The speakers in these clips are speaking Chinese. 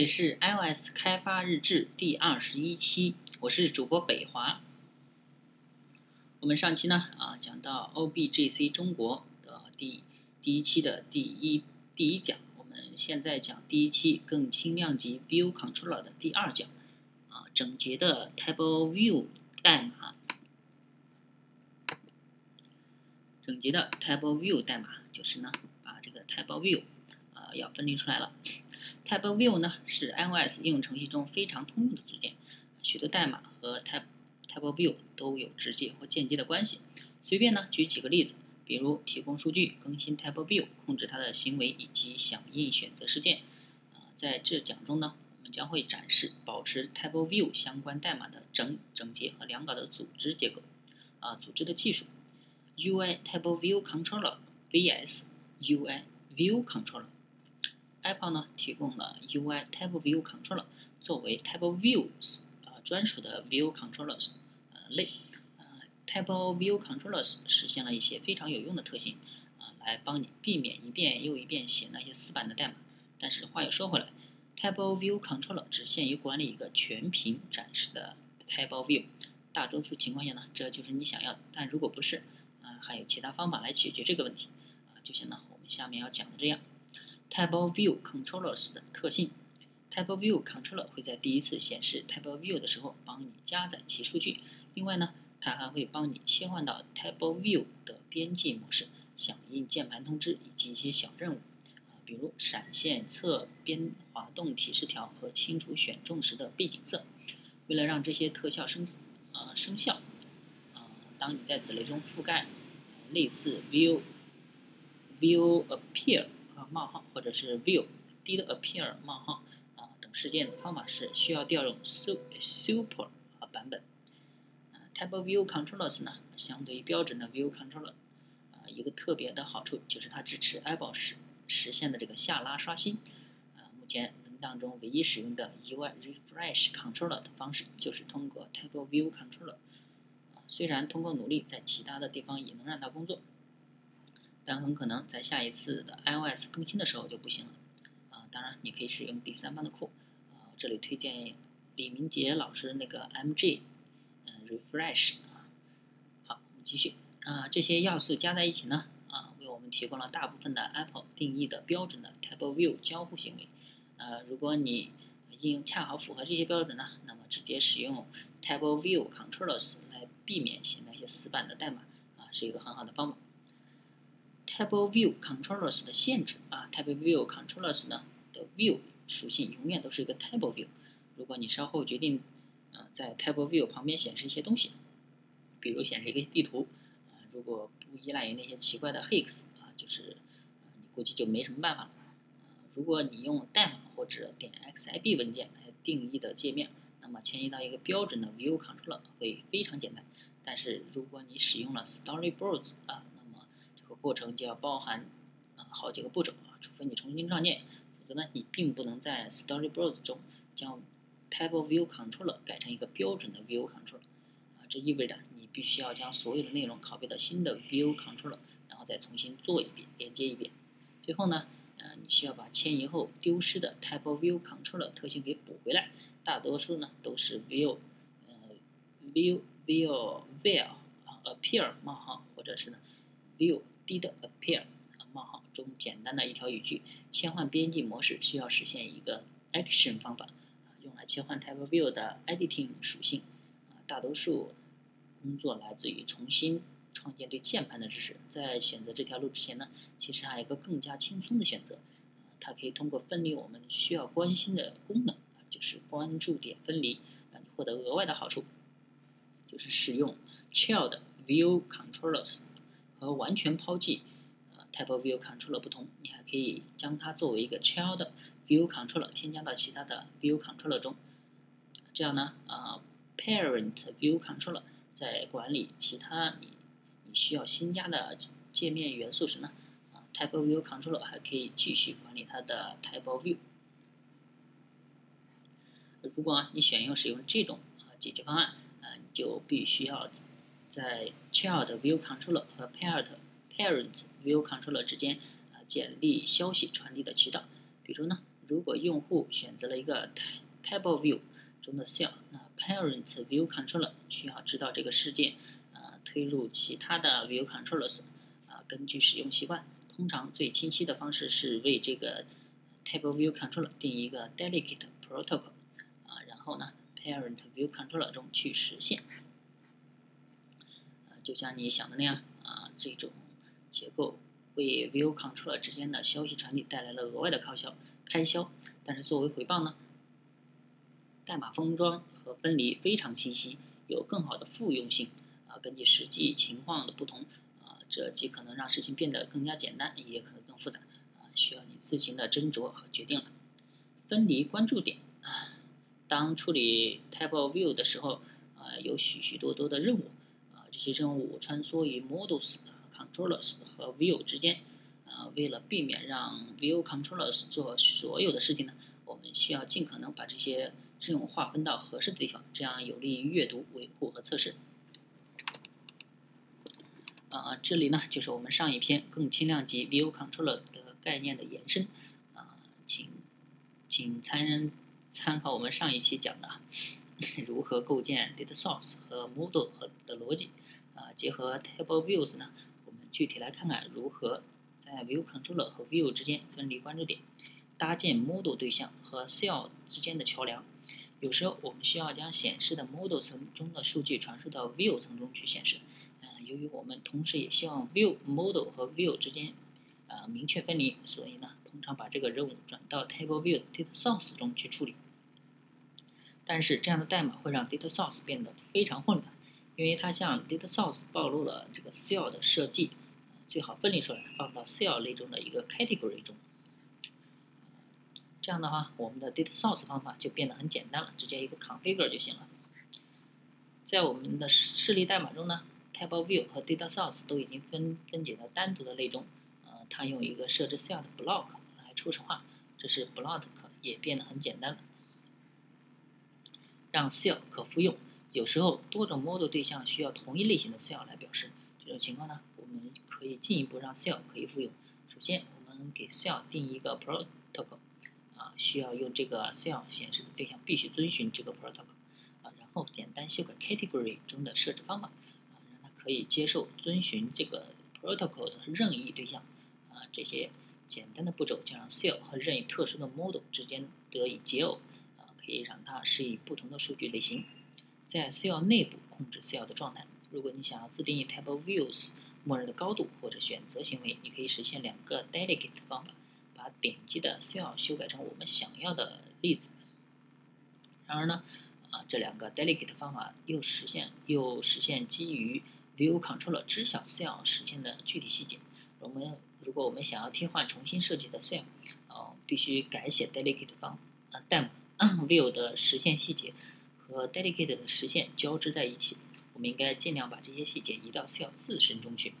里是 iOS 开发日志第21期，我是主播北华。我们上期呢讲到 OBGC 中国的第一期的第一讲，我们现在讲第一期更轻量级 View Controller 的第二讲整节的 Table View 代码。整节的 Table View 代码就是呢把这个 Table View 要分离出来了。Table View 呢是 iOS 应用程序中非常通用的组件，许多代码和 Table View 都有直接或间接的关系。随便呢举几个例子，比如提供数据、更新 Table View、控制它的行为以及响应选择事件。在这讲中呢，我们将会展示保持 Table View 相关代码的整洁和良好的组织结构。组织的技术 UI Table View Controller vs UI View Controller。Apple 呢提供了 UI Table View Controller 作为 Table Views 专属的 View Controllers 类。Table View Controllers 实现了一些非常有用的特性来帮你避免一遍又一遍写那些死板的代码。但是话又说回来， Table View Controller 只限于管理一个全屏展示的 Table View， 大多数情况下呢这就是你想要的，但如果不是还有其他方法来解决这个问题就像呢我们下面要讲的这样。Table View Controllers 的特性。Table View Controller 会在第一次显示 Table View 的时候帮你加载其数据。另外呢，它还会帮你切换到 Table View 的编辑模式，响应键盘通知以及一些小任务，比如闪现侧边滑动提示条和清除选中时的背景色。为了让这些特效生效当你在子类中覆盖类似 View Appear冒号或者是 view did appear 冒号等事件的方法是需要调用 super 版本。Table View Controllers 呢相对于标准的 View Controller 一个特别的好处就是它支持 EyeBoss 实现的这个下拉刷新。目前文档中唯一使用的 UI Refresh Controller 的方式就是通过 Table View Controller。虽然通过努力在其他的地方也能让它工作，但很可能在下一次的 iOS 更新的时候就不行了。当然你可以使用第三方的库。这里推荐李明杰老师那个 MG Refresh。好，我们继续。这些要素加在一起呢为我们提供了大部分的 Apple 定义的标准的 Table View 交互行为。如果你应用恰好符合这些标准呢，那么直接使用 Table View Controllers 来避免写那些死板的代码是一个很好的方法。Table View Controllers 的限制Table View Controllers 呢的 View 属性永远都是一个 Table View。 如果你稍后决定在 Table View 旁边显示一些东西，比如显示一个地图如果不依赖于那些奇怪的 Hicks 就是你估计就没什么办法了。如果你用代码或者点 XIB 文件来定义的界面，那么迁移到一个标准的 View Controller 会非常简单。但是如果你使用了 Storyboards 过程就要包含好几个步骤除非你重新创建，否则呢你并不能在 Storyboards 中将 Table View Controller 改成一个标准的 View Controller。这意味着你必须要将所有的内容拷贝到新的 View Controller， 然后再重新做一遍，连接一遍。最后呢你需要把迁移后丢失的 Table View Controller 特性给补回来。大多数呢都是 View Appear 冒号或者是呢 View did appear 冒号中简单的一条语句。切换编辑模式需要实现一个 action 方法用来切换 Table View 的 editing 属性。大多数工作来自于重新创建对键盘的知识。在选择这条路之前呢，其实还有一个更加轻松的选择它可以通过分离我们需要关心的功能就是关注点分离，让你获得额外的好处，就是使用 Child View Controllers。和完全抛弃Table View Controller 不同，你还可以将它作为一个 Child View Controller 添加到其他的 View Controller 中。这样呢Parent View Controller 在管理其他你需要新加的界面元素时呢Table View Controller 还可以继续管理它的 Table View。 如果你选用使用这种解决方案你就必须要在 Child View Controller 和 Parent View Controller 之间建立消息传递的渠道。比如呢，如果用户选择了一个 Table View 中的 Cell， 那 Parent View Controller 需要知道这个事件，推入其他的 View Controllers，根据使用习惯，通常最清晰的方式是为这个 Table View Controller 定一个 Delegate Protocol，然后呢 Parent View Controller 中去实现。就像你想的那样，这种结构为 View Controller 之间的消息传递带来了额外的开销，但是作为回报呢，代码封装和分离非常清晰，有更好的复用性。根据实际情况的不同，这既可能让事情变得更加简单，也可能更复杂，需要你自行的斟酌和决定了。分离关注点，当处理 Table View 的时候，有许多的任务，这些任务穿梭于 Models、Controllers 和 View 之间。为了避免让 View Controllers 做所有的事情呢，我们需要尽可能把这些任务划分到合适的地方，这样有利于阅读、维护和测试。这里呢就是我们上一篇更轻量级 View Controller 的概念的延伸，请参考我们上一期讲的如何构建 Data Source 和 Model 的逻辑。结合 Table Views 呢，我们具体来看看如何在 View Controller 和 View 之间分离关注点，搭建 Model 对象和 Cell 之间的桥梁。有时候我们需要将显示的 Model 层中的数据传输到 View 层中去显示。由于我们同时也希望 View、Model 和 View 之间明确分离，所以呢，通常把这个任务转到 Table View Data Source 中去处理。但是这样的代码会让 Data Source 变得非常混乱，因为它向 Data Source 暴露了这个 Cell 的设计，最好分离出来放到 Cell 类中的一个 Category 中。这样的话，我们的 Data Source 方法就变得很简单了，直接一个 Configure 就行了。在我们的示例代码中呢，Table View 和 Data Source 都已经分解到单独的类中，它用一个设置 Cell 的 Block 来初始化，这是 Block 也变得很简单了，让 Cell 可复用。有时候多种 Model 对象需要同一类型的 Cell 来表示，这种情况呢，我们可以进一步让 Cell 可以复用。首先我们给 Cell 定一个 Protocol，需要用这个 Cell 显示的对象必须遵循这个 Protocol，然后简单修改 Category 中的设置方法，可以接受遵循这个 protocol 的任意对象，这些简单的步骤就让 cell 和任意特殊的 model 之间得以解耦，可以让它适应不同的数据类型。在 cell 内部控制 cell 的状态，如果你想要自定义 table views 默认的高度或者选择行为，你可以实现两个 delegate 方法，把顶级的 cell 修改成我们想要的例子。然而呢，这两个 delegate 方法又实现基于View Controller 知晓 Cell 实现的具体细节。如果我们想要替换重新设计的 Cell，必须改写 Delegate 代码。View 的实现细节和 Delegate 的实现交织在一起，我们应该尽量把这些细节移到 Cell 自身中去。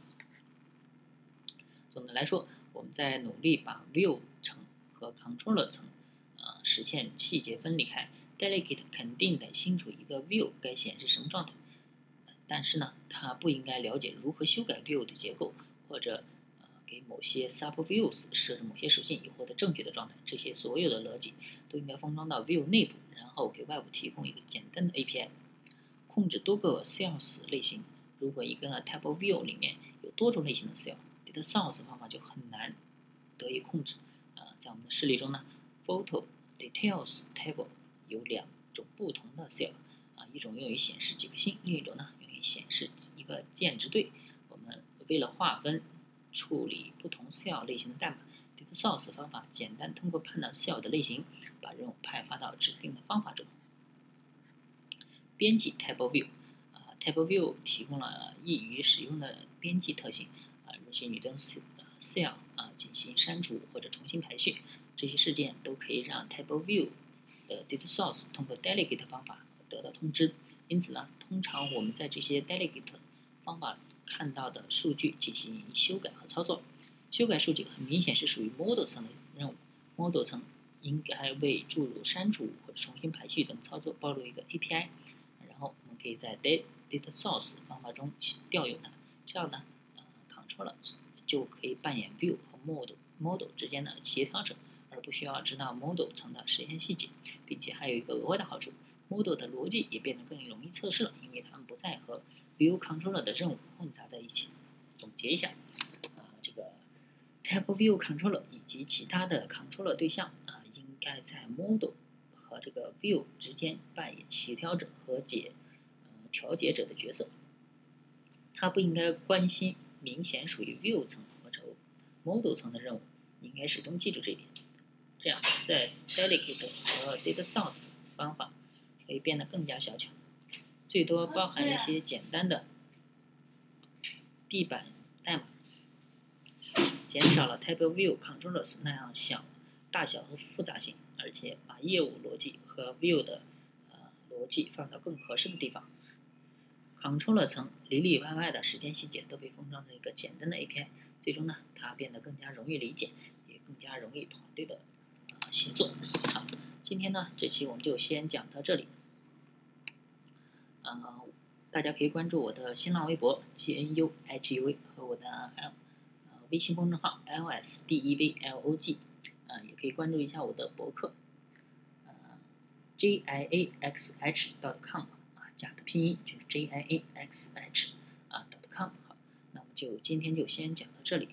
总的来说，我们在努力把 View 层和 Controller 层实现细节分离开。Delegate 肯定得清楚一个 View 该显示什么状态，但是呢，它不应该了解如何修改 view 的结构，或者给某些 subviews 设置某些属性以获得正确的状态。这些所有的逻辑都应该封装到 view 内部，然后给外部提供一个简单的 API。 控制多个 cells 类型，如果一个 table view 里面有多种类型的 cell， data source 方法就很难得以控制。在我们的示例中呢， Photo Details Table 有两种不同的 cell，一种用于显示几个星，另一种呢显示一个键值对。我们为了划分处理不同 cell 类型的代码， Data Source 方法简单通过判断 cell 的类型，把任务派发到指定的方法中。编辑 Table View，Table View 提供了易于使用的编辑特性，允许你对 cell 进行删除或者重新排序。这些事件都可以让 Table View 的 Data Source 通过 Delegate 方法得到通知。因此呢，通常我们在这些 delegate 方法看到的数据进行修改和操作。修改数据很明显是属于 model 层的任务， model 层应该为注入、删除或者重新排序等操作暴露一个 API， 然后我们可以在 data source 方法中调用它。这样呢，controller 就可以扮演 view 和 model 之间的协调者，而不需要知道 model 层的实验细节，并且还有一个额外的好处， model 的逻辑也变得更容易测试了，因为它们不再和 view controller 的任务混杂在一起。总结一下，这个 table view controller 以及其他的 controller 对象应该在 model 和这个 view 之间扮演协调者和调节者的角色。它不应该关心明显属于 view 层或者 model 层的任务，你应该始终记住这一点。这样，在 delegate 和 data source 方法可以变得更加小巧，最多包含一些简单的地板代码，减少了 table view controllers 那样小大小和复杂性，而且把业务逻辑和 view 的逻辑放到更合适的地方。Controller 层里里外外的时间细节都被封装成一个简单的 API， 最终呢，它变得更加容易理解，也更加容易团队的协作。好，今天呢，这期我们就先讲到这里。大家可以关注我的新浪微博 GNUIGU 和我的微信公众号 lsdevlog， 也可以关注一下我的博客jiaxh.com 甲的拼音就是 jiaxh.com。好，那我们就今天就先讲到这里。